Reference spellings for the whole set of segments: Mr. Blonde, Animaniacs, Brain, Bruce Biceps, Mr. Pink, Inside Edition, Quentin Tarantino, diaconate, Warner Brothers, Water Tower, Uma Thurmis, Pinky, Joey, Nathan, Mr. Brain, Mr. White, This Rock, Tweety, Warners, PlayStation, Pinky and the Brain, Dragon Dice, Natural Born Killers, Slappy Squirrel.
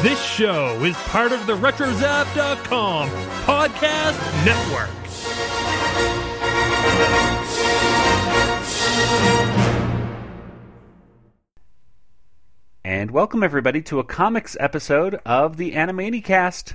This show is part of the RetroZap.com podcast network. And welcome everybody to a comics episode of the AnimaniCast.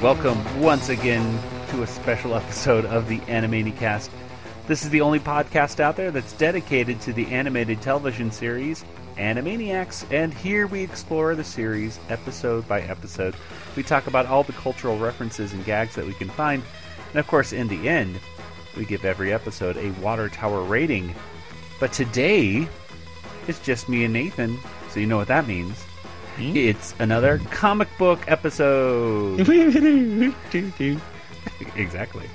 Welcome once again to a special episode of the AnimaniCast. This is the only podcast out there that's dedicated to the animated television series Animaniacs, and here we explore the series episode by episode. We talk about all the cultural references and gags that we can find, and of course in the end, we give every episode a Water Tower rating. But today, it's just me and Nathan, so you know what that means. It's another comic book episode. Exactly.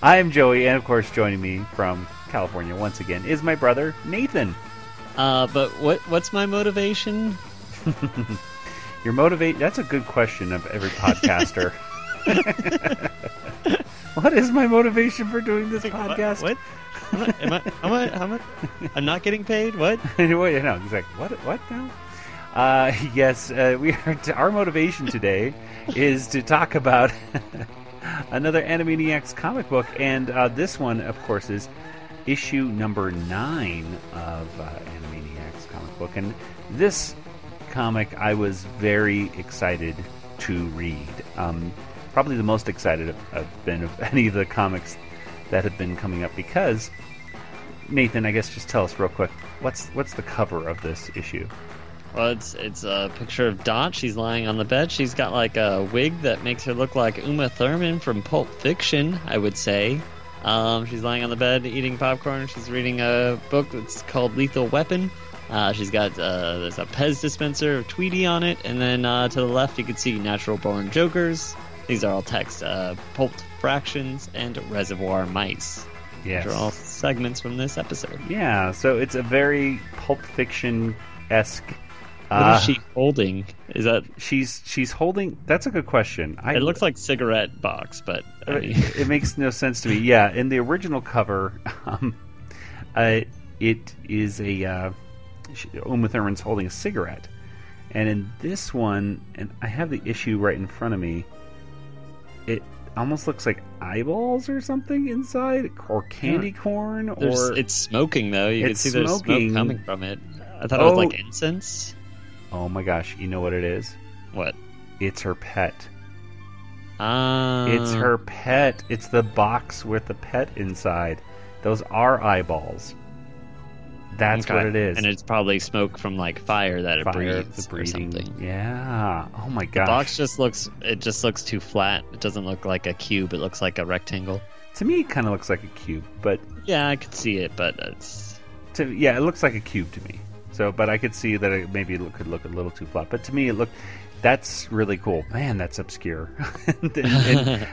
I'm Joey, and of course, joining me from California once again is my brother Nathan. But what's my motivation? Your motivate? That's a good question of every podcaster. What is my motivation for doing this podcast? What? I'm not getting paid. What? Wait, no, exactly. What now? Yes, we are. Our motivation today is to talk about another Animaniacs comic book, and this one, of course, is issue number 9 of Animaniacs comic book. And this comic, I was very excited to read. Probably the most excited I've been of any of the comics that have been coming up, because Nathan, I guess, just tell us real quick what's the cover of this issue. Well, it's a picture of Dot. She's lying on the bed. She's got like a wig that makes her look like Uma Thurman from Pulp Fiction, I would say. She's lying on the bed eating popcorn. She's reading a book that's called Lethal Weapon. She's got there's a Pez dispenser of Tweety on it, and then to the left you can see Natural Born Jokers. These are all text. Pulp Fractions and Reservoir Mice. Yes. These are all segments from this episode. Yeah, so it's a very Pulp Fiction-esque. What is she holding? Is that she's holding? That's a good question. It looks like cigarette box, but I mean. It makes no sense to me. Yeah, in the original cover, it is a Uma Thurman's holding a cigarette, and in this one, and I have the issue right in front of me. It almost looks like eyeballs or something inside, or candy corn, or it's smoking though. You can see there's smoke coming from it. I thought it was like incense. Oh my gosh! You know what it is? What? It's her pet. It's her pet. It's the box with the pet inside. Those are eyeballs. That's what it is, and it's probably smoke from like fire that it breathes or something. Yeah. Oh my gosh. The box just looks too flat. It doesn't look like a cube. It looks like a rectangle. To me, it kind of looks like a cube, but yeah, I could see it, but it looks like a cube to me. So, but I could see that it maybe could look a little too flat. But to me, that's really cool. Man, that's obscure. and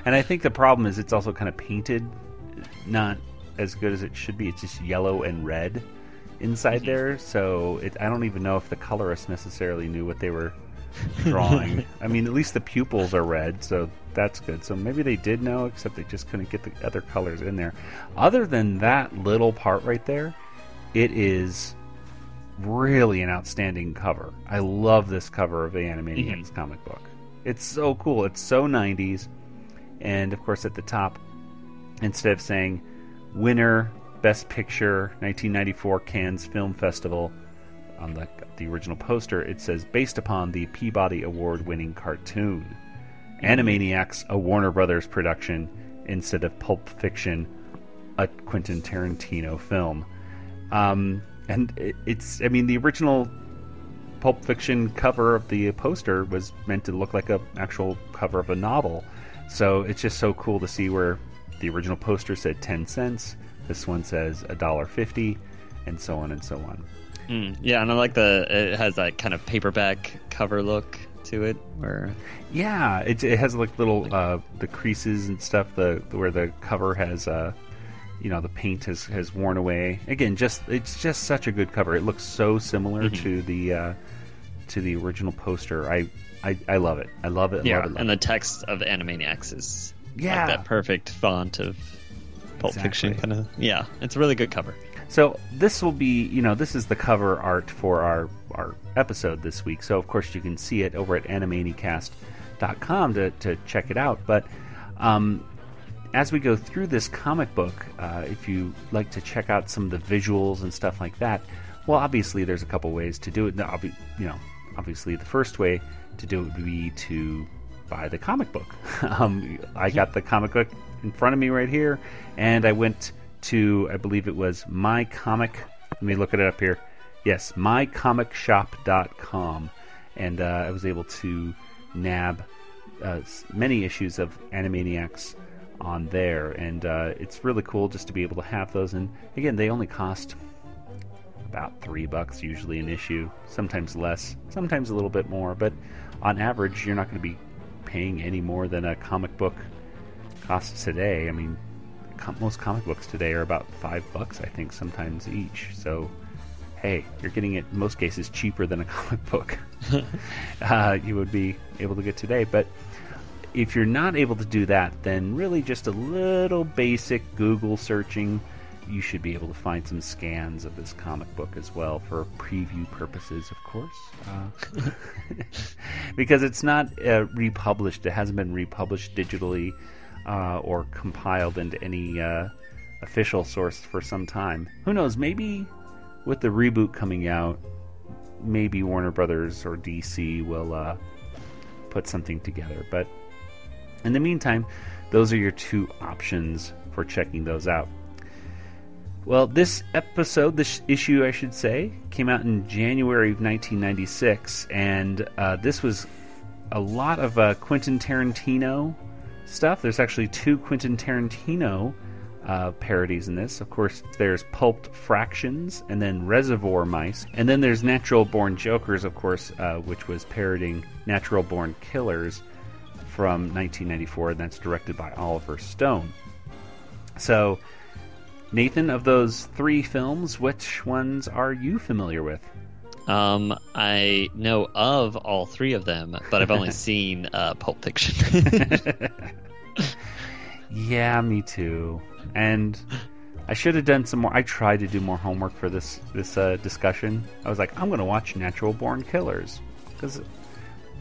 I think the problem is it's also kind of painted, not as good as it should be. It's just yellow and red inside there, so I don't even know if the colorist necessarily knew what they were drawing. I mean, at least the pupils are red, so that's good. So maybe they did know, except they just couldn't get the other colors in there. Other than that little part right there, it is really an outstanding cover. I love this cover of the Animaniacs comic book. It's so cool. It's so 90s. And, of course, at the top, instead of saying, winner, Best Picture 1994 Cannes Film Festival, on the original poster it says based upon the Peabody Award winning cartoon Animaniacs, a Warner Brothers production, instead of Pulp Fiction, a Quentin Tarantino film. And the original Pulp Fiction cover of the poster was meant to look like an actual cover of a novel, so it's just so cool to see where the original poster said 10 cents, this one says $1.50, and so on and so on. Yeah, and I like it has that kind of paperback cover look. to it, or yeah, it has like little the creases and stuff. Where the cover has the paint has worn away. Again, it's just such a good cover. It looks so similar to the original poster. I love it. I love it. Yeah, and the text of Animaniacs is like that perfect font of Pulp Fiction kind of. Yeah, it's a really good cover. So this will be, this is the cover art for our episode this week. So, of course, you can see it over at AnimaniCast.com to check it out. But as we go through this comic book, if you like to check out some of the visuals and stuff like that, well, obviously there's a couple ways to do it. Obviously the first way to do it would be to buy the comic book. I got the comic book in front of me right here, and I went to, I believe it was My Comic, let me look it up here. Yes, mycomicshop.com, and I was able to nab many issues of Animaniacs on there, and it's really cool just to be able to have those. And again, they only cost about $3 usually an issue, sometimes less, sometimes a little bit more, but on average you're not going to be paying any more than a comic book costs today. I mean, most comic books today are about $5, I think, sometimes each. So, hey, you're getting it in most cases cheaper than a comic book you would be able to get today. But if you're not able to do that, then really just a little basic Google searching, you should be able to find some scans of this comic book as well for preview purposes, of course. Because it's not republished. It hasn't been republished digitally or compiled into any official source for some time. Who knows, maybe with the reboot coming out, maybe Warner Brothers or DC will put something together. But in the meantime, those are your two options for checking those out. Well, this episode, this issue, I should say, came out in January of 1996, and this was a lot of Quentin Tarantino stuff. There's actually two Quentin Tarantino parodies in this. Of course, there's Pulp Fractions, and then Reservoir Mice, and then there's Natural Born Jokers, of course, which was parodying Natural Born Killers from 1994, and that's directed by Oliver Stone. So, Nathan, of those three films, which ones are you familiar with? I know of all three of them, but I've only seen Pulp Fiction. Yeah, me too. And I should have done some more. I tried to do more homework for this discussion. I was like, I'm going to watch Natural Born Killers, because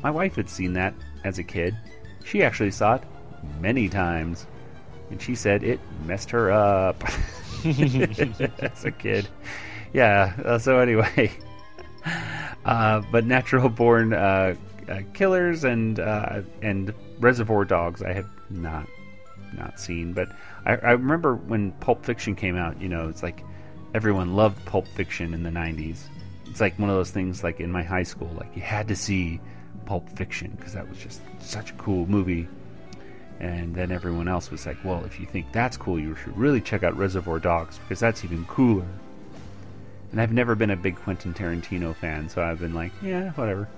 my wife had seen that as a kid. She actually saw it many times, and she said it messed her up as a kid. Yeah, so anyway... but Natural Born Killers and Reservoir Dogs I have not seen, but I remember when Pulp Fiction came out, it's like everyone loved Pulp Fiction in the 90s. It's like one of those things, like in my high school, like you had to see Pulp Fiction because that was just such a cool movie. And then everyone else was like, well, if you think that's cool, you should really check out Reservoir Dogs because that's even cooler. And I've never been a big Quentin Tarantino fan, so I've been like, yeah, whatever.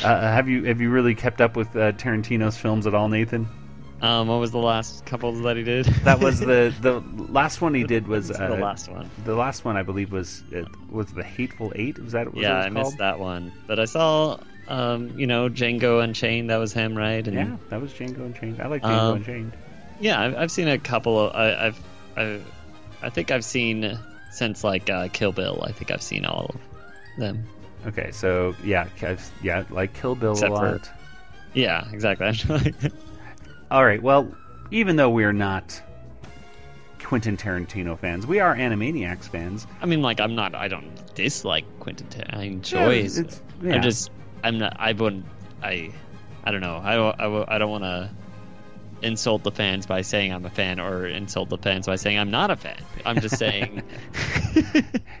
Have you really kept up with Tarantino's films at all, Nathan? What was the last couple that he did? That was the last one he did was the last one. The last one, I believe, was The Hateful Eight. Was that? Yeah, I missed that one, but I saw Django Unchained. That was him, right? And, yeah, that was Django Unchained. I like Django Unchained. Yeah, I've seen a couple of. I think I've seen, since like Kill Bill, I think I've seen all of them. Okay, so yeah, like Kill Bill except a lot. Yeah, exactly. All right, well, even though we're not Quentin Tarantino fans, we are Animaniacs fans. I mean, like, I don't dislike Quentin Tarantino. I enjoy his. Yeah. I don't know. I don't want to insult the fans by saying I'm a fan, or insult the fans by saying I'm not a fan. I'm just saying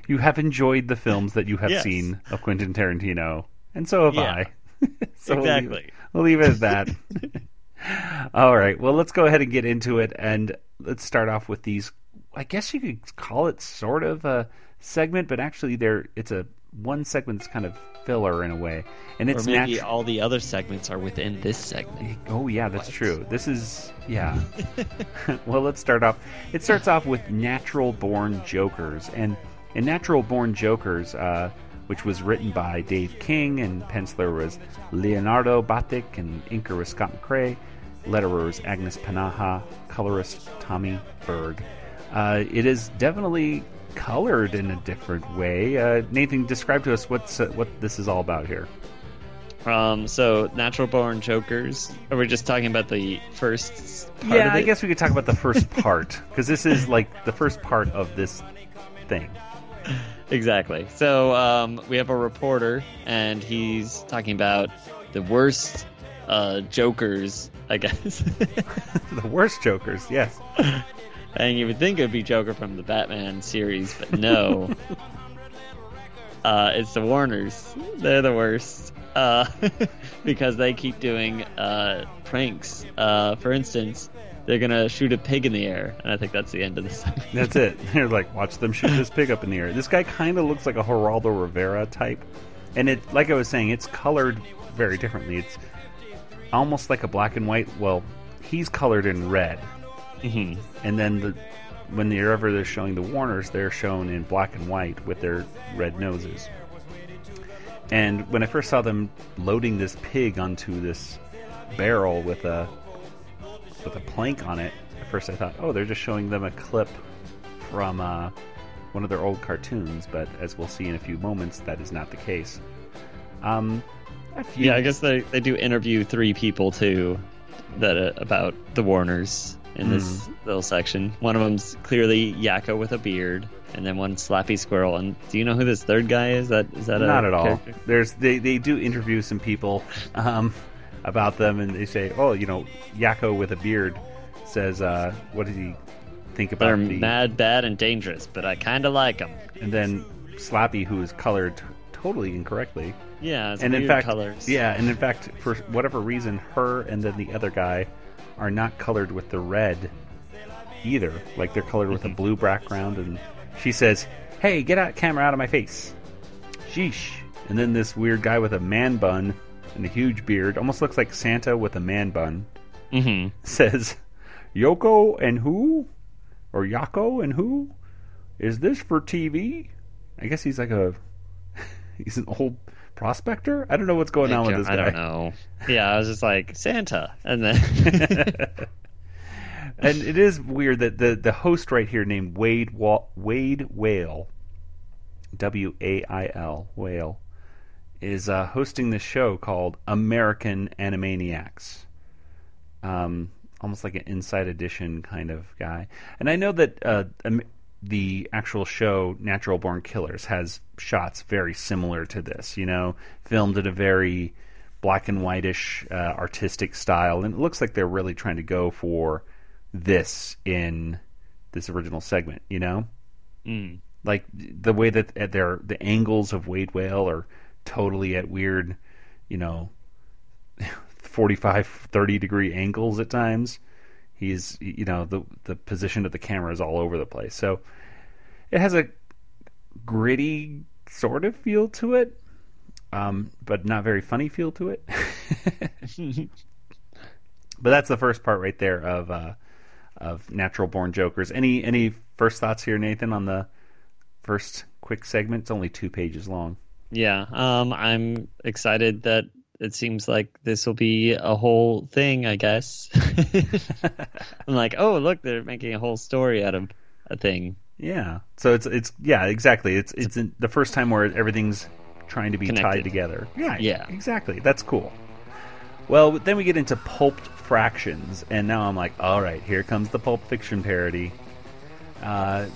you have enjoyed the films that you have seen of Quentin Tarantino, and so have I. So exactly. We'll leave it at that. All right. Well, let's go ahead and get into it, and let's start off with these. I guess you could call it sort of a segment, but actually, it's a one segment that's kind of filler in a way, and it's all the other segments are within this segment. Oh yeah, that's true. This is yeah. Well, let's start off. It starts off with Natural Born Jokers, and in Natural Born Jokers, which was written by Dave King, and penciler was Leonardo Batik, and inker was Scott McCrae, letterer was Agnes Panaha, colorist Tommy Berg. It is definitely colored in a different way. Nathan, describe to us what this is all about here. So Natural Born Jokers, are we just talking about the first part of it? Yeah, I guess we could talk about the first part, because this is like the first part of this thing. Exactly. So we have a reporter, and he's talking about the worst jokers, I guess. The worst jokers, yes. And you would think it would be Joker from the Batman series, but no. It's the Warners. They're the worst. Because they keep doing pranks. For instance, they're going to shoot a pig in the air. And I think that's the end of the segment. That's it. They're like, watch them shoot this pig up in the air. This guy kind of looks like a Geraldo Rivera type. And it, like I was saying, it's colored very differently. It's almost like a black and white. Well, he's colored in red. Mm-hmm. And then whenever they're showing the Warners, they're shown in black and white with their red noses. And when I first saw them loading this pig onto this barrel with a plank on it, at first I thought, oh, they're just showing them a clip from one of their old cartoons. But as we'll see in a few moments, that is not the case. Yeah, I guess they do interview three people too that about the Warners in this little section. One of them's clearly Yakko with a beard, and then one Slappy Squirrel. And do you know who this third guy is? Is that not at all character? They do interview some people about them, and they say, oh, you know, Yakko with a beard says, what did he think about? They're mad, bad, and dangerous, but I kind of like them. And then Slappy, who is colored totally incorrectly. Yeah, it's and weird in fact, colors. Yeah, and in fact, for whatever reason, her and then the other guy are not colored with the red either. Like, they're colored with a blue background, and she says, hey, get that camera out of my face. Sheesh. And then this weird guy with a man bun and a huge beard, almost looks like Santa with a man bun, says, Yoko and who? Or Yakko and who? Is this for TV? I guess he's like he's an old prospector? I don't know what's going on with this guy. I don't know. Yeah, I was just like, Santa. And then and it is weird that the host right here named Wade Wail, W-A-I-L, Wail, is hosting this show called American Animaniacs. Almost like an Inside Edition kind of guy. And I know that the actual show Natural Born Killers has shots very similar to this, you know, filmed in a very black and whitish artistic style, and it looks like they're really trying to go for this in this original segment, you know. Like the way that the angles of Wade Wail are totally at weird, you know, 45-30 degree angles at times. He's, you know, the position of the camera is all over the place. So it has a gritty sort of feel to it, but not very funny feel to it. But that's the first part right there of Natural Born Jokers. Any first thoughts here, Nathan, on the first quick segment? It's only 2 pages long. Yeah, I'm excited that it seems like this will be a whole thing, I guess. I'm like, oh, look, they're making a whole story out of a thing. Yeah. So it's yeah, exactly. It's the first time where everything's trying to be connected, tied together. Yeah. Exactly. That's cool. Well, then we get into Pulp Fractions, and now I'm like, all right, here comes the Pulp Fiction parody.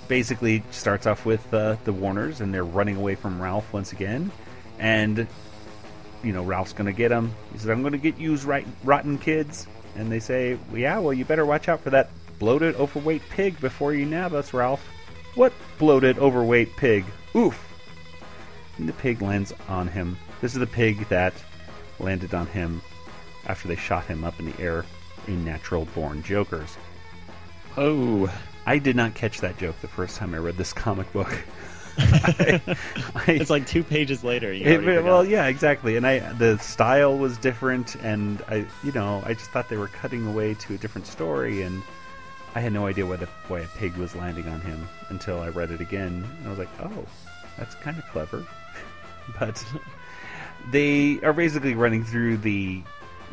Basically, starts off with the Warners, and they're running away from Ralph once again, and you know, Ralph's going to get him. He says, I'm going to get you, rotten kids. And they say, yeah, well, you better watch out for that bloated, overweight pig before you nab us, Ralph. What bloated, overweight pig? Oof. And the pig lands on him. This is the pig that landed on him after they shot him up in the air in Natural Born Jokers. Oh. I did not catch that joke the first time I read this comic book. It's like 2 pages later. Yeah, exactly. And the style was different, and I just thought they were cutting away to a different story, and I had no idea why a pig was landing on him until I read it again, and I was like, oh, that's kind of clever. But they are basically running through the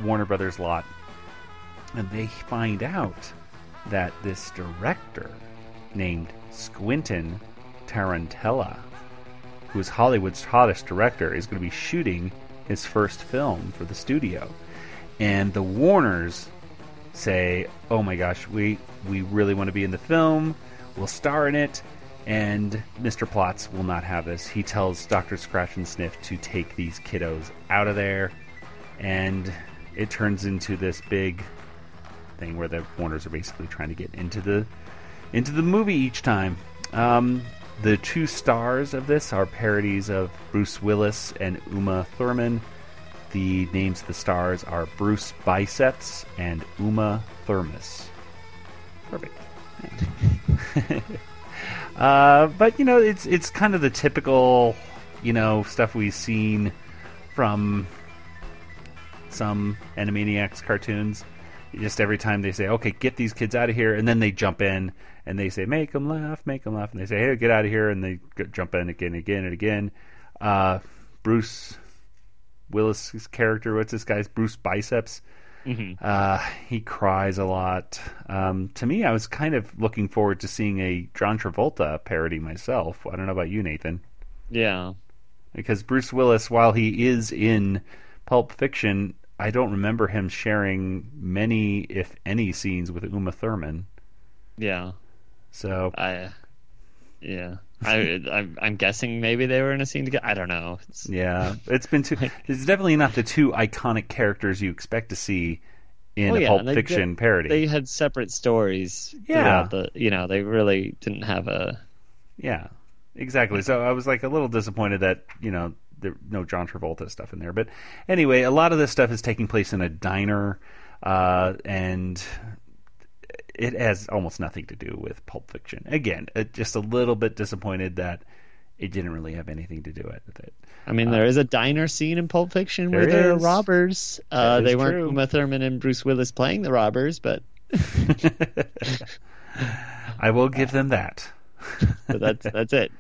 Warner Brothers lot, and they find out that this director named Quentin Tarantino, who is Hollywood's hottest director, is going to be shooting his first film for the studio. And the Warners say, oh my gosh, we really want to be in the film, we'll star in it. And Mr. Plotz will not have this. He tells Dr. Scratch and Sniff to take these kiddos out of there. And it turns into this big thing where the Warners are basically trying to get into the movie each time. The 2 stars of this are parodies of Bruce Willis and Uma Thurman. The names of the stars are Bruce Biceps and Uma Thurmis. Perfect. But it's kind of the typical, stuff we've seen from some Animaniacs cartoons. Just every time they say, okay, get these kids out of here, and then they jump in and they say, make them laugh, and they say, hey, get out of here, and they jump in again and again. Bruce Willis's character, what's this guy's, Bruce Biceps, he cries a lot. To me, I was kind of looking forward to seeing a John Travolta parody myself. I don't know about you, Nathan. Yeah. Because Bruce Willis, while he is in Pulp Fiction, I don't remember him sharing many, if any, scenes with Uma Thurman. Yeah. So. I'm guessing maybe they were in a scene together. I don't know. It's definitely not the 2 iconic characters you expect to see in a Pulp Fiction parody. They had separate stories. Yeah. They really didn't have a. Yeah. Exactly. So I was like a little disappointed that there's no John Travolta stuff in there. But anyway, a lot of this stuff is taking place in a diner, and it has almost nothing to do with Pulp Fiction. Again, just a little bit disappointed that it didn't really have anything to do with it. I mean, there is a diner scene in Pulp Fiction where there are robbers. They weren't true. Uma Thurman and Bruce Willis playing the robbers, but I will give them that. So that's it.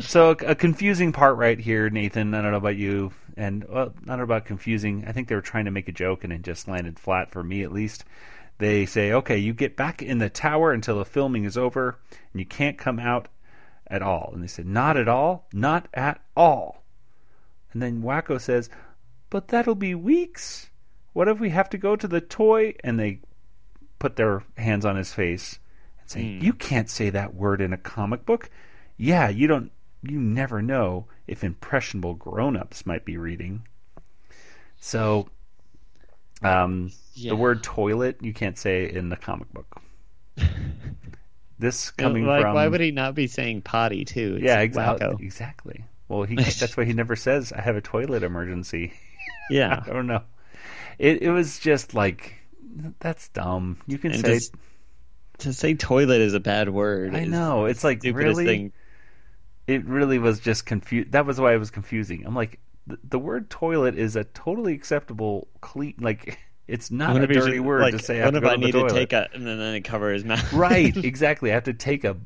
So a confusing part right here, Nathan. I don't know about you, and not about confusing. I think they were trying to make a joke, and it just landed flat for me, at least. They say, okay, you get back in the tower until the filming is over, and you can't come out at all. And they said, not at all? Not at all. And then Wacko says, but that'll be weeks. What if we have to go to the toy? And they put their hands on his face and say, you can't say that word in a comic book. Yeah, you never know if impressionable grown-ups might be reading. So the word toilet you can't say in the comic book. This coming from... Why would he not be saying potty, too? It's exactly. Well, that's why he never says, I have a toilet emergency. Yeah. I don't know. It was just like, that's dumb. You can say... To say toilet is a bad word. I know. It's like, really? Thing. It really was just confused. That was why it was confusing. I'm like, the word toilet is a totally acceptable, clean, like... It's not a dirty word to say. I have to go to the toilet. To take a, and then cover his mouth. Right, exactly. I have to take a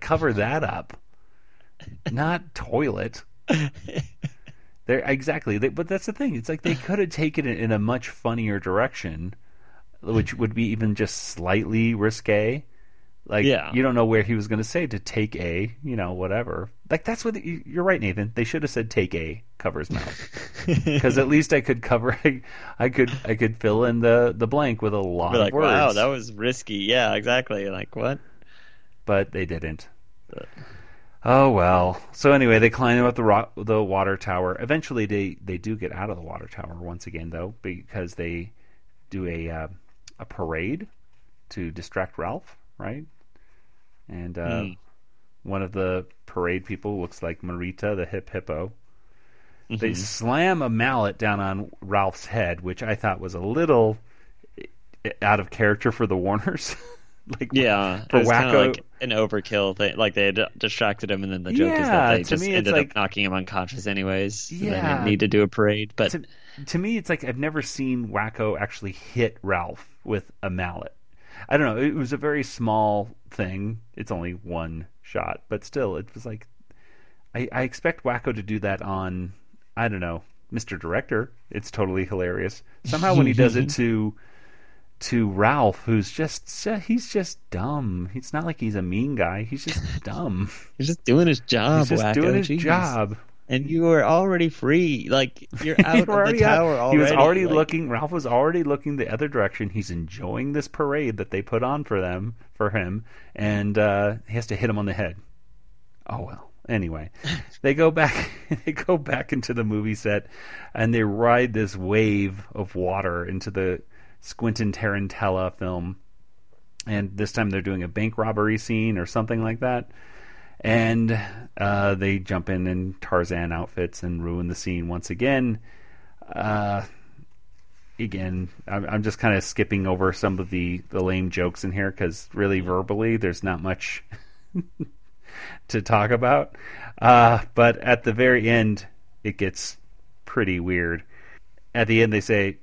cover that up. Not toilet. Exactly. But that's the thing. It's like they could have taken it in a much funnier direction, which would be even just slightly risque. Like you don't know where he was going to say to take a, whatever. Like that's what you're right, Nathan. They should have said take a covers mouth, because at least I could cover. I could fill in the blank with a lot of words. Wow, that was risky. Yeah, exactly. Like what? But they didn't. Oh well. So anyway, they climb up the water tower. Eventually, they do get out of the water tower once again, though, because they do a parade to distract Ralph, right? And one of the parade people looks like Marita, the hip hippo. Mm-hmm. They slam a mallet down on Ralph's head, which I thought was a little out of character for the Warners. like yeah, for it was Wacko. Kind of like an overkill thing. Like they had distracted him, and then the joke is that they just ended up knocking him unconscious anyways. So yeah, they didn't need to do a parade. But to me, it's like I've never seen Wacko actually hit Ralph with a mallet. I don't know. It was a very small thing. It's only one shot, but still, it was like I expect Wacko to do that on, I don't know, Mr. Director. It's totally hilarious. Somehow when he does it to Ralph, who's just dumb. It's not like he's a mean guy. He's just dumb. He's just doing his job. He's just Wacko. Doing his job. And you were already free. Like, you're out of the tower already. He was already looking. Ralph was already looking the other direction. He's enjoying this parade that they put on for him, and he has to hit him on the head. Oh well. Anyway, they go back into the movie set, and they ride this wave of water into the Quentin Tarantino film. And this time they're doing a bank robbery scene or something like that. And they jump in Tarzan outfits and ruin the scene once again. I'm just kind of skipping over some of the lame jokes in here because really verbally there's not much to talk about. But at the very end, it gets pretty weird. At the end, they say,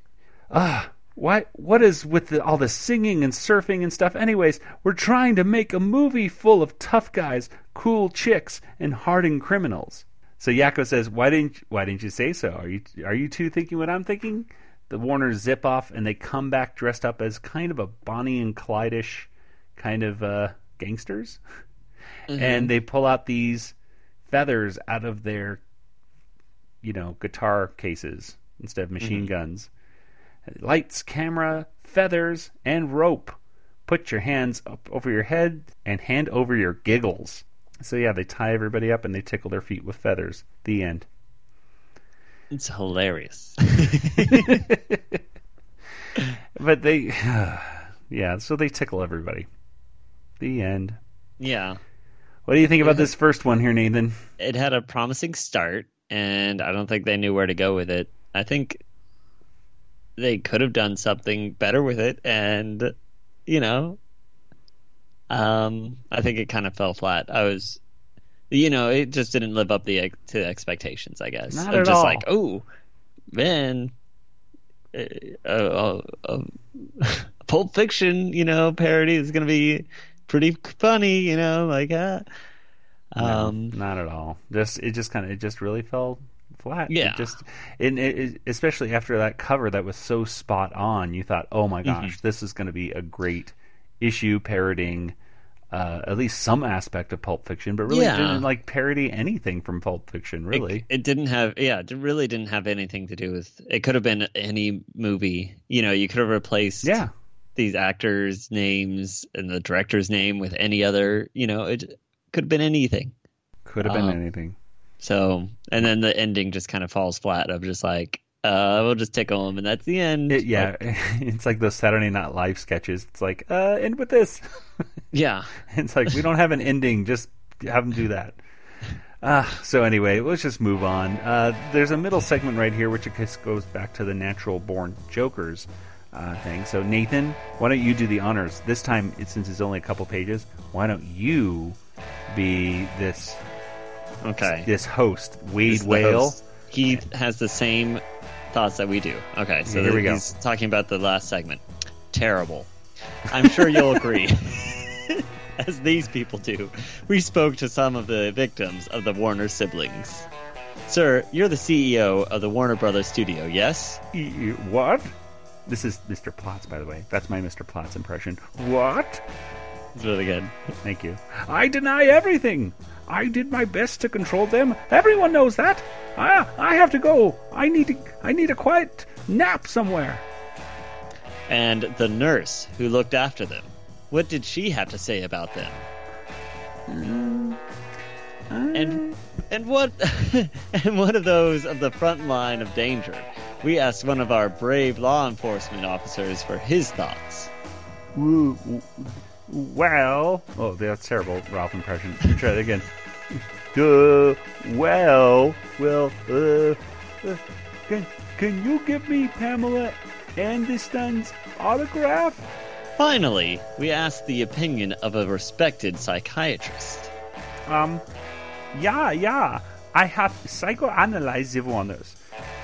What is with all the singing and surfing and stuff? Anyways, we're trying to make a movie full of tough guys, cool chicks, and hardened criminals. So Yakko says, "Why didn't you say so? Are you two thinking what I'm thinking?" The Warners zip off, and they come back dressed up as kind of a Bonnie and Clyde-ish kind of gangsters, and they pull out these feathers out of their, guitar cases instead of machine guns. Lights, camera, feathers, and rope. Put your hands up over your head and hand over your giggles. So yeah, they tie everybody up and they tickle their feet with feathers. The end. It's hilarious. But they... yeah, so they tickle everybody. The end. Yeah. What do you think about this first one here, Nathan? It had a promising start, and I don't think they knew where to go with it. I think they could have done something better with it, and I think it kind of fell flat. I was, it just didn't live up to expectations, I guess. Not at all. Like, oh man, Pulp Fiction, parody is gonna be pretty funny, No, not at all. It just really fell flat. Yeah. It especially after that cover that was so spot on, you thought, oh my gosh, this is going to be a great issue parodying at least some aspect of Pulp Fiction, but really it didn't parody anything from Pulp Fiction, really. It didn't have, it really didn't have anything to do with, it could have been any movie, you could have replaced these actors' names and the director's name with any other, it could have been anything. Could have been anything. So, and then the ending just kind of falls flat of just like, we'll just tickle him and that's the end. It's like those Saturday Night Live sketches. It's like, end with this. Yeah. It's like, we don't have an ending. Just have them do that. So anyway, let's just move on. There's a middle segment right here, which goes back to the Natural Born Jokers thing. So Nathan, why don't you do the honors? This time, since it's only a couple pages, why don't you be this... Okay. This host, Wade Wail. He has the same thoughts that we do. Okay, so here we go. He's talking about the last segment. Terrible. I'm sure you'll agree, as these people do. We spoke to some of the victims of the Warner siblings. Sir, you're the CEO of the Warner Brothers studio, yes? What? This is Mr. Plotz, by the way. That's my Mr. Plotz impression. What? It's really good. Thank you. I deny everything. I did my best to control them. Everyone knows that. I have to go. I need a quiet nap somewhere. And the nurse who looked after them. What did she have to say about them? And what of those of the front line of danger? We asked one of our brave law enforcement officers for his thoughts. Well, oh, that's terrible Ralph impression. Try that again. Can you give me Pamela Anderson's autograph? Finally, we asked the opinion of a respected psychiatrist. Yeah. I have psychoanalyzed the Warners.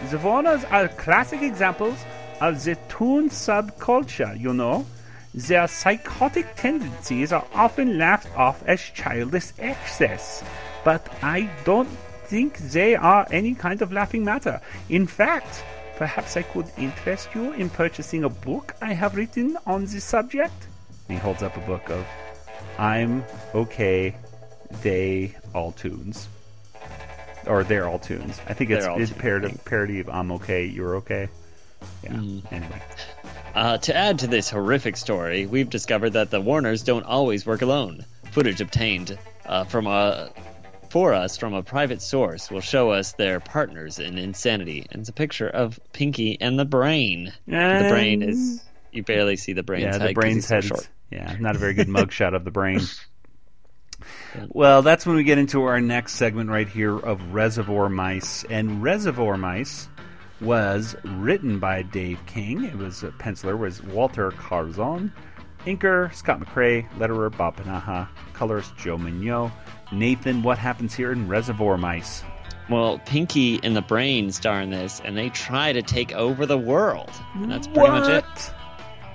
The Warners are classic examples of the toon subculture, you know. Their psychotic tendencies are often laughed off as childish excess, but I don't think they are any kind of laughing matter. In fact, perhaps I could interest you in purchasing a book I have written on this subject. He holds up a book of I'm Okay, They All Tunes. Or They're All Tunes. I think it's parody of I'm Okay, You're Okay. Yeah, Anyway. To add to this horrific story, we've discovered that the Warners don't always work alone. Footage obtained for us from a private source will show us their partners in insanity. And it's a picture of Pinky and the Brain. And the Brain is... You barely see the Brain's head. Yeah, the Brain's head. So yeah, not a very good mugshot of the Brain. Well, that's when we get into our next segment right here of Reservoir Mice. And Reservoir Mice was written by Dave King. It was a penciler was Walter Carzon, inker Scott McCrae, letterer Bob Panaha, colorist Joe Mignot. Nathan, what happens here in Reservoir Mice? Well, Pinky and the Brain star in this, and they try to take over the world. And that's pretty much it.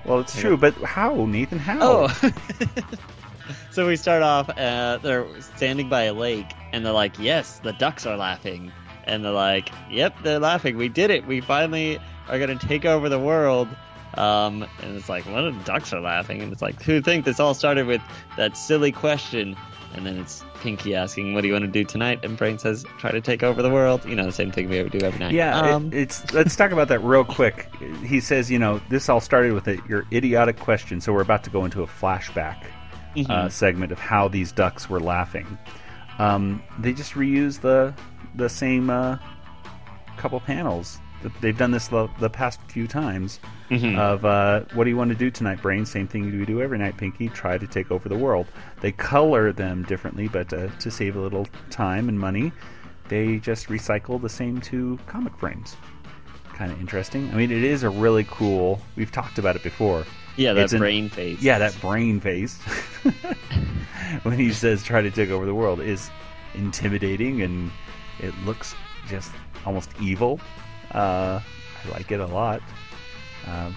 Well, it's true, but how, Nathan? How? Oh. So we start off, they're standing by a lake, and they're like, yes, the ducks are laughing. And they're like, yep, they're laughing. We did it. We finally are going to take over the world. And it's like, well, the ducks are laughing. And it's like, who think this all started with that silly question? And then it's Pinky asking, what do you want to do tonight? And Brain says, try to take over the world. You know, the same thing we do every night. Yeah, let's talk about that real quick. He says, you know, this all started with your idiotic question. So we're about to go into a flashback segment of how these ducks were laughing. They just reuse the same couple panels. They've done this the past few times of what do you want to do tonight, Brain? Same thing you do every night, Pinky. Try to take over the world. They color them differently, but to save a little time and money, they just recycle the same two comic frames. Kind of interesting. I mean, it is a really cool... We've talked about it before. Yeah, that brain face. Yeah, that brain face. When he says try to take over the world is intimidating, and it looks just almost evil. I like it a lot,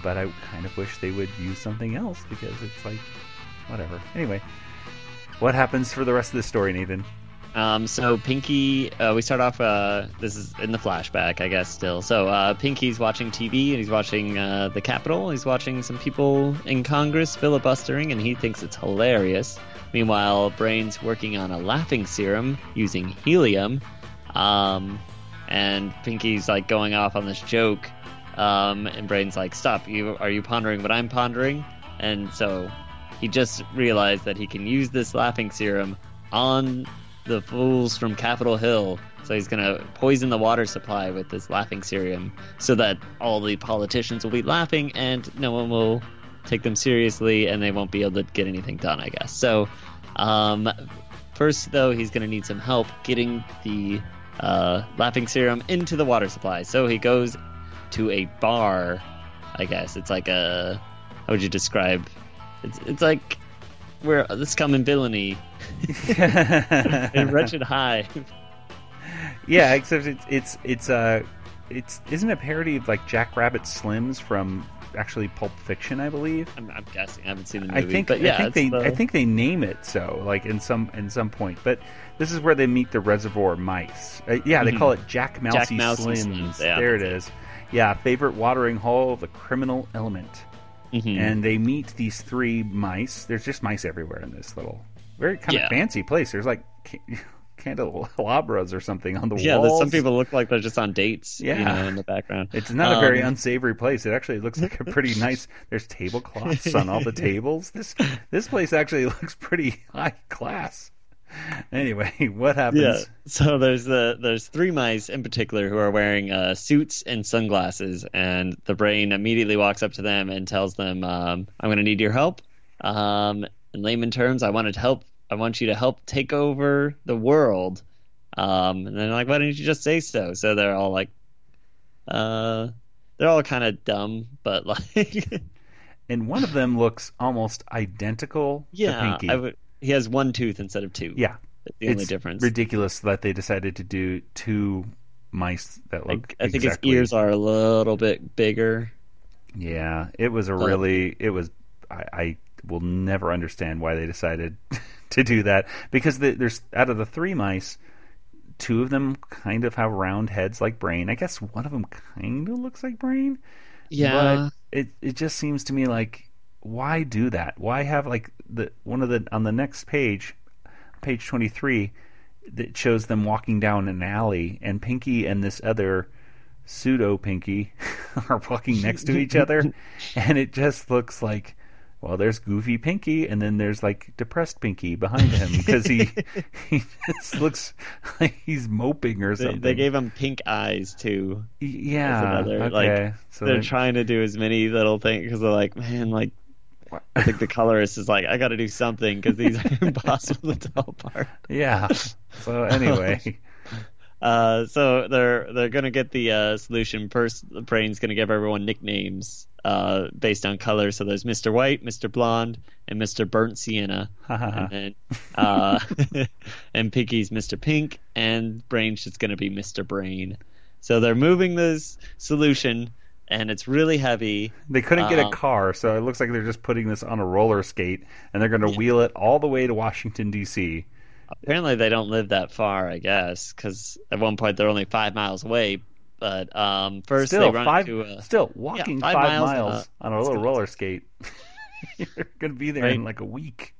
but I kind of wish they would use something else because it's like, whatever. Anyway, what happens for the rest of the story, Nathan? So Pinky, we start off, this is in the flashback, I guess, still. So Pinky's watching TV, and he's watching the Capitol. He's watching some people in Congress filibustering, and he thinks it's hilarious. Meanwhile, Brain's working on a laughing serum using helium. And Pinky's like going off on this joke, and Brain's like, stop, are you pondering what I'm pondering? And so he just realized that he can use this laughing serum on the fools from Capitol Hill. So he's going to poison the water supply with this laughing serum so that all the politicians will be laughing and no one will take them seriously and they won't be able to get anything done, I guess. So first, though, he's going to need some help getting the... laughing serum into the water supply. So he goes to a bar, I guess. It's like a... How would you describe... It's like where the scum and villainy in Wretched Hive. Yeah, except it's isn't it a parody of like Jackrabbit Slims from actually Pulp Fiction, I believe? I'm guessing. I haven't seen the movie. I think they name it so, like in some point. But this is where they meet the Reservoir Mice. They call it Jack Mousy Slims. Yeah, there it is. Yeah, favorite watering hole of the criminal element. Mm-hmm. And they meet these three mice. There's just mice everywhere in this little, very kind of fancy place. There's like candelabras or something on the walls. Yeah, some people look like they're just on dates in the background. It's not a very unsavory place. It actually looks like a pretty nice... There's tablecloths on all the tables. This place actually looks pretty high class. Anyway, what happens? Yeah. So there's three mice in particular who are wearing suits and sunglasses, and the Brain immediately walks up to them and tells them, I'm going to need your help. In layman terms, I want you to help take over the world. And they're like, why didn't you just say so? So they're all like, they're all kind of dumb, but like... and one of them looks almost identical to Pinky. He has one tooth instead of two. Yeah. That's the only difference. It's ridiculous that they decided to do two mice that look I think exactly. His ears are a little bit bigger. Yeah, it was I will never understand why they decided to do that, because there's out of the three mice, two of them kind of have round heads like Brain. I guess one of them kind of looks like Brain. Yeah. But it just seems to me like, why do that? Why have on the next page, page 23, that shows them walking down an alley, and Pinky and this other pseudo Pinky are walking next to each other, and it just looks like, well, there's goofy Pinky, and then there's like depressed Pinky behind him, because he just looks like he's moping or something. They gave him pink eyes too. Yeah. Okay. So they're trying to do as many little things, because they're like, man, like, I think the colorist is like, I got to do something, because these are impossible to tell apart. Yeah. So anyway. So they're gonna get the solution first. The Brain's gonna give everyone nicknames based on color. So there's Mr. White, Mr. Blonde, and Mr. Burnt Sienna, and then and Pinky's Mr. Pink, and Brain's just gonna be Mr. Brain. So they're moving this solution, and it's really heavy. They couldn't get a car, so it looks like they're just putting this on a roller skate, and they're gonna wheel it all the way to Washington D.C. Apparently they don't live that far, I guess, because at one point they're only 5 miles away. But first still, they run into a... Still, walking 5 miles on a little roller skate. You're going to be there in like a week.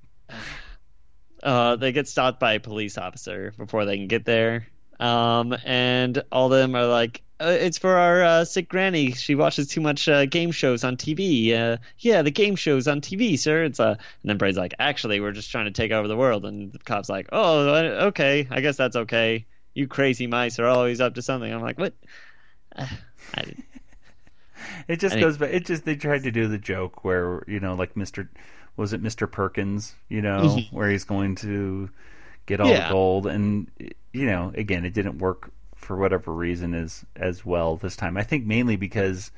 They get stopped by a police officer before they can get there. And all of them are like, it's for our sick granny. She watches too much game shows on TV. Yeah, the game shows on TV, sir. It's and then Brain's like, actually, we're just trying to take over the world. And the cop's like, oh, okay. I guess that's okay. You crazy mice are always up to something. I'm like, what? It just goes back. It just, they tried to do the joke where, you know, like Mr. Perkins, you know, where he's going to get all the gold. And, you know, again, it didn't work for whatever reason as well this time. I think mainly because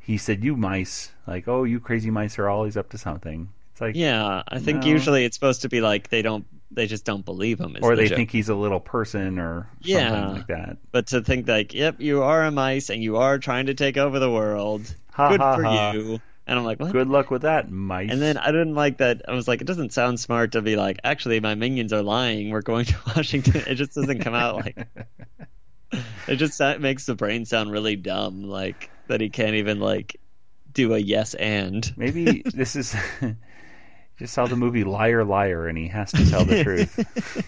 he said, you mice, like, oh, you crazy mice are always up to something. It's like, yeah, I think usually it's supposed to be like they just don't believe him. Or they think he's a little person or something like that. But to think like, yep, you are a mice and you are trying to take over the world. Good for you. And I'm like, what? Good luck with that, mice. And then I didn't like that. I was like, it doesn't sound smart to be like, actually, my minions are lying. We're going to Washington. It just doesn't come out like... It just makes the Brain sound really dumb, like that he can't even like do a yes and. Maybe this is just saw the movie Liar Liar, and he has to tell the truth.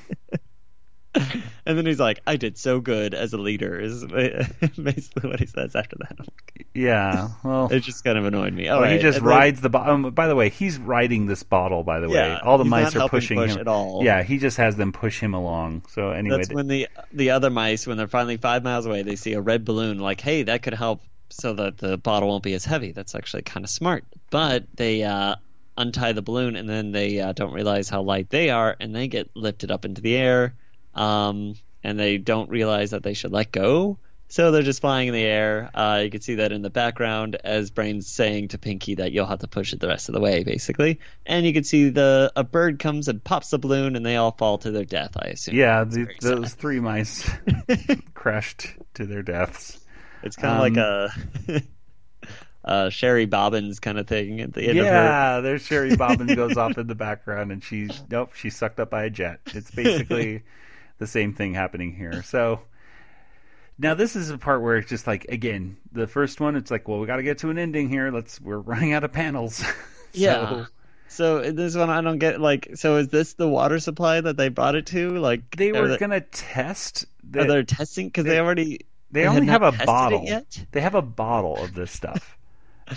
And then he's like, "I did so good as a leader," is basically what he says after that. Yeah, well, it just kind of annoyed me. All right, he just rides the bottle. By the way, he's riding this bottle. By the way, all the mice are pushing him at all. Yeah, he just has them push him along. So anyway, that's when the other mice, when they're finally 5 miles away, they see a red balloon. Like, hey, that could help so that the bottle won't be as heavy. That's actually kind of smart. But they untie the balloon, and then they don't realize how light they are, and they get lifted up into the air. And they don't realize that they should let go, so they're just flying in the air. You can see that in the background as Brain's saying to Pinky that you'll have to push it the rest of the way, basically. And you can see a bird comes and pops the balloon, and they all fall to their death, I assume. Yeah, those three mice crashed to their deaths. It's kind of like a Sherry Bobbins kind of thing at the end of her. Yeah, there's Sherry Bobbins goes off in the background, and she's sucked up by a jet. It's basically... the same thing happening here. So now this is the part where it's just like, again, the first one, it's like, well, we got to get to an ending here. We're running out of panels. So this one I don't get. Like, so is this the water supply that they brought it to? Like, they were gonna test. Are they testing? Because they only have a bottle. They have a bottle of this stuff.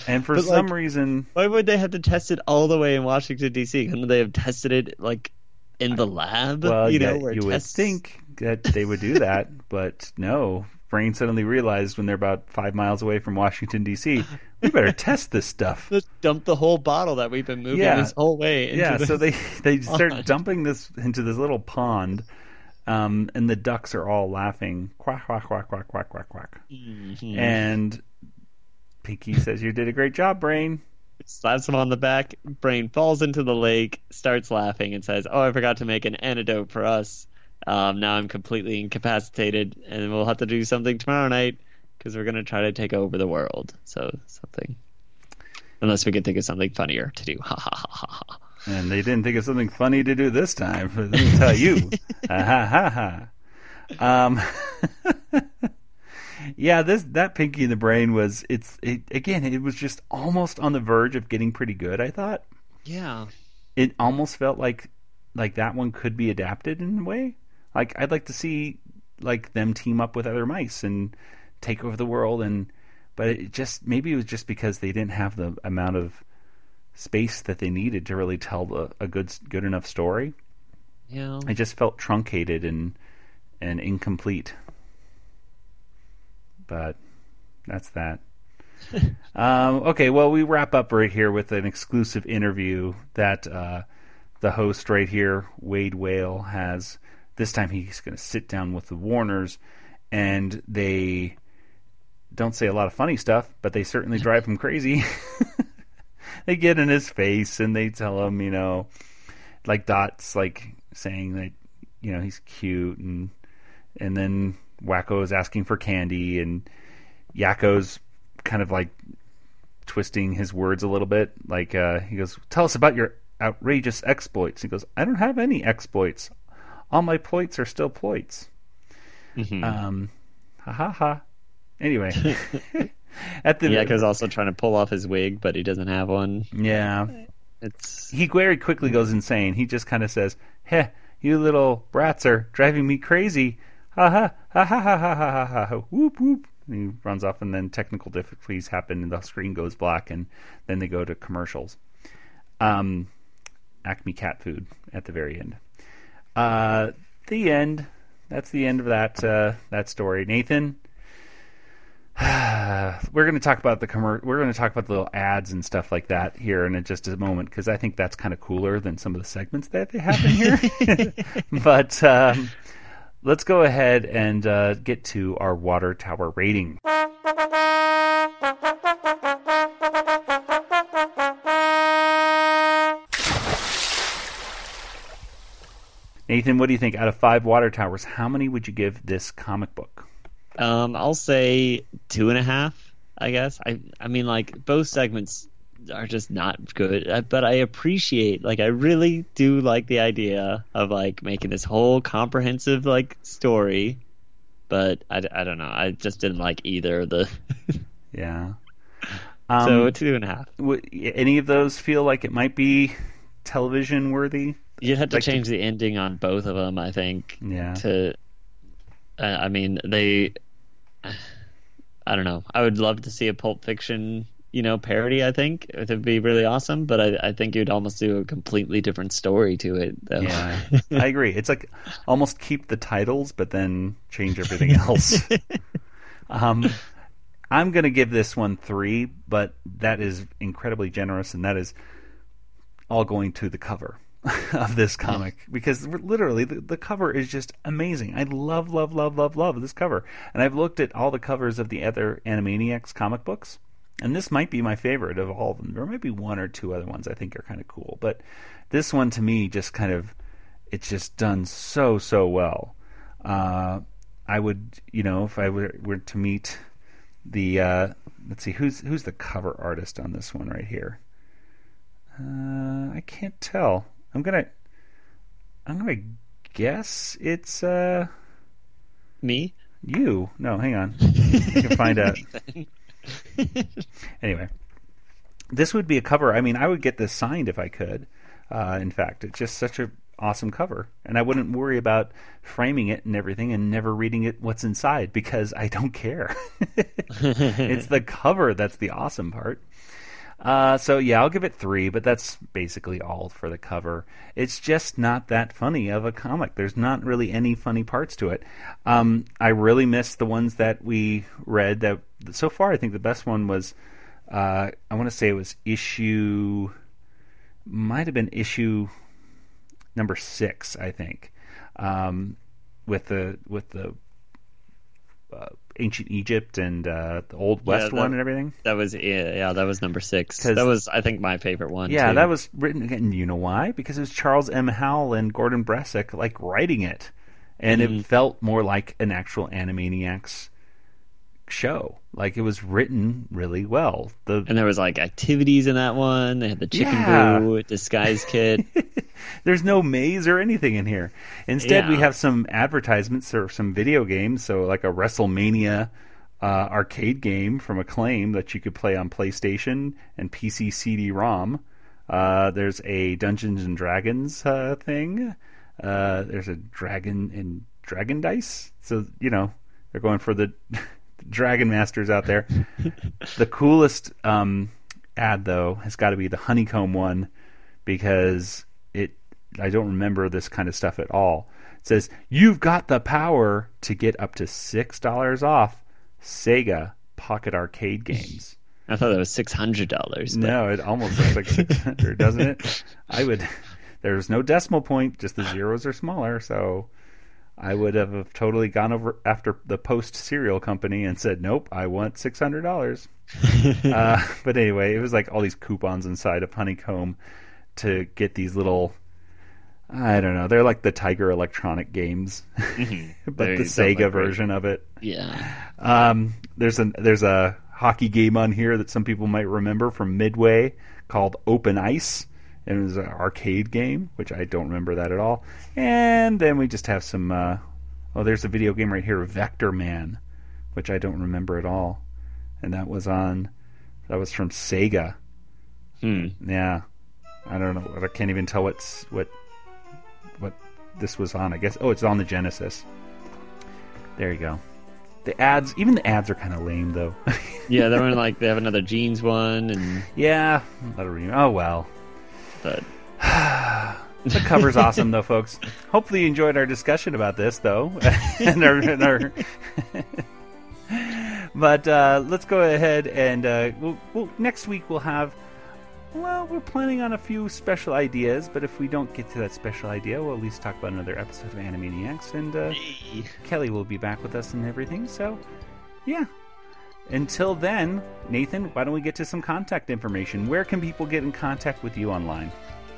And for some reason, why would they have to test it all the way in Washington D.C.? Couldn't they have tested it like? In the lab, well, where you tests... would think that they would do that, but no. Brain suddenly realized when they're about 5 miles away from Washington D.C., we better test this stuff. Let's dump the whole bottle that we've been moving this whole way. Into so they start dumping this into this little pond, and the ducks are all laughing, quack quack quack quack quack quack quack. Mm-hmm. And Pinky says, "You did a great job, Brain." slaps him on the back. Brain falls into the lake, starts laughing, and says, "Oh, I forgot to make an antidote for us. Now I'm completely incapacitated, and we'll have to do something tomorrow night because we're going to try to take over the world." So something. Unless we can think of something funnier to do. Ha, ha, ha, ha, ha. And they didn't think of something funny to do this time. Let me tell you. Ha, ha, ha, ha. Yeah, that Pinky and the Brain was, it was just almost on the verge of getting pretty good, I thought. Yeah. It almost felt like that one could be adapted in a way. Like, I'd like to see, like, them team up with other mice and take over the world, but it just, maybe it was just because they didn't have the amount of space that they needed to really tell a good enough story. Yeah. It just felt truncated and incomplete. But that's that. Okay, well, we wrap up right here with an exclusive interview that the host right here, Wade Wail, has. This time he's going to sit down with the Warners, and they don't say a lot of funny stuff, but they certainly drive him crazy. They get in his face, and they tell him, you know, like Dot's like saying that, you know, he's cute, and then Wacko is asking for candy, and Yakko's kind of like twisting his words a little bit. Like he goes, "Tell us about your outrageous exploits." He goes, "I don't have any exploits. All my ploits are still ploits." Mm-hmm. Ha ha ha. Anyway, Yakko's also trying to pull off his wig, but he doesn't have one. Yeah, he very quickly goes insane. He just kind of says, "Heh, you little brats are driving me crazy. Ha ha ha ha ha ha ha ha ha! Whoop whoop!" And he runs off, and then technical difficulties happen, and the screen goes black, and then they go to commercials. Acme cat food at the very end. The end. That's the end of that story. Nathan, we're going to talk about we're going to talk about the little ads and stuff like that here in just a moment, because I think that's kind of cooler than some of the segments that they have in here. But. Let's go ahead and get to our Water Tower rating. Nathan, what do you think? Out of 5 Water Towers, how many would you give this comic book? I'll say 2.5, I guess. I mean, like, both segments are just not good, but I appreciate, like, I really do like the idea of, like, making this whole comprehensive, like, story, but I don't know, I just didn't like either of the yeah. So 2.5. Any of those feel like it might be television worthy? You'd have to change the ending on both of them, I think. Yeah. I mean, I don't know, I would love to see a Pulp Fiction, you know, parody. I think it would be really awesome, but I think you'd almost do a completely different story to it, though. Yeah, I agree. It's like almost keep the titles, but then change everything else. I'm going to give this one 3, but that is incredibly generous, and that is all going to the cover of this comic, because literally the cover is just amazing. I love, love, love, love, love this cover, and I've looked at all the covers of the other Animaniacs comic books, and this might be my favorite of all of them. There might be one or two other ones I think are kind of cool, but this one to me just kind of, it's just done so well. I would, you know, if I were to meet the, let's see, who's the cover artist on this one right here? I can't tell. I'm gonna guess it's me. You? No, hang on. I can find out. Anyway, this would be a cover. I mean, I would get this signed if I could. In fact, it's just such an awesome cover, and I wouldn't worry about framing it and everything, and never reading it what's inside, because I don't care. It's the cover that's the awesome part. So yeah, I'll give it 3, but that's basically all for the cover. It's just not that funny of a comic. There's not really any funny parts to it. I really missed the ones that we read. That so far, I think the best one was, I want to say it was issue number 6, I think, with the Ancient Egypt and the Old West one and everything. That was that was number 6. That was, I think, my favorite one. Yeah, too. That was written again. You know why? Because it was Charles M. Howell and Gordon Brasick like writing it, and it felt more like an actual Animaniacs show. Like it was written really well. And there was like activities in that one. They had the chicken boo disguise kit. There's no maze or anything in here. Instead, we have some advertisements or some video games. So like a WrestleMania arcade game from Acclaim that you could play on PlayStation and PC CD-ROM. There's a Dungeons and Dragons thing. There's a Dragon and Dragon Dice. So, you know, they're going for the Dragon Masters out there. The coolest ad, though, has got to be the Honeycomb one, because I don't remember this kind of stuff at all. It says, "You've got the power to get up to $6 off Sega Pocket Arcade games." I thought that was $600. No, it almost looks like 600, doesn't it? There's no decimal point, just the zeros are smaller, so I would have totally gone over after the Post cereal company and said, "Nope, I want $600." But anyway, it was like all these coupons inside of Honeycomb to get these little, I don't know, they're like the Tiger Electronic games, but the Sega version of it. Yeah. There's a hockey game on here that some people might remember from Midway called Open Ice. And it was an arcade game, which I don't remember that at all. And then we just have some... there's a video game right here, Vector Man, which I don't remember at all. And that was from Sega. Yeah. I don't know. I can't even tell what this was on, I guess. Oh, it's on the Genesis. There you go. The ads are kind of lame, though. Yeah, they were like, they have another jeans one, and... Yeah. Oh, well. But... The cover's awesome, though, folks. Hopefully you enjoyed our discussion about this, though. But let's go ahead and next week we'll have... Well, we're planning on a few special ideas, but if we don't get to that special idea, we'll at least talk about another episode of Animaniacs, and Kelly will be back with us and everything, so yeah. Until then, Nathan, why don't we get to some contact information? Where can people get in contact with you online?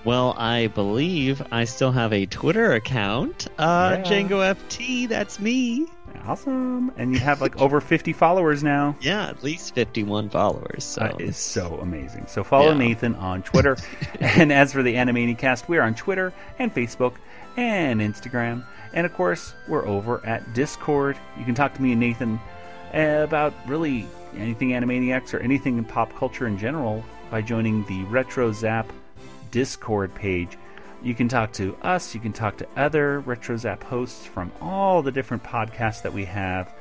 Well, I believe I still have a Twitter account, Django FT, that's me. Awesome. And you have like over 50 followers now. Yeah, at least 51 followers. So. That is so amazing. So follow Nathan on Twitter. And as for the AnimaniCast, we're on Twitter and Facebook and Instagram. And of course, we're over at Discord. You can talk to me and Nathan about really anything Animaniacs or anything in pop culture in general by joining the Retro Zap Discord page. You can talk to us, you can talk to other RetroZap hosts from all the different podcasts that we have.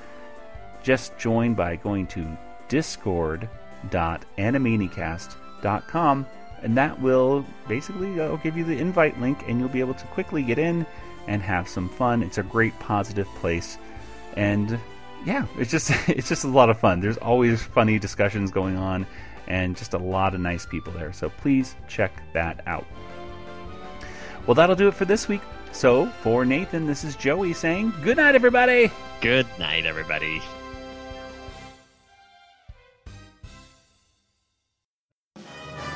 Just join by going to discord.animaniacast.com, and that will basically give you the invite link, and you'll be able to quickly get in and have some fun. It's a great positive place, and yeah, it's just a lot of fun. There's always funny discussions going on, and just a lot of nice people there. So please check that out. Well, that'll do it for this week. So, for Nathan, this is Joey saying, good night, everybody! Good night, everybody.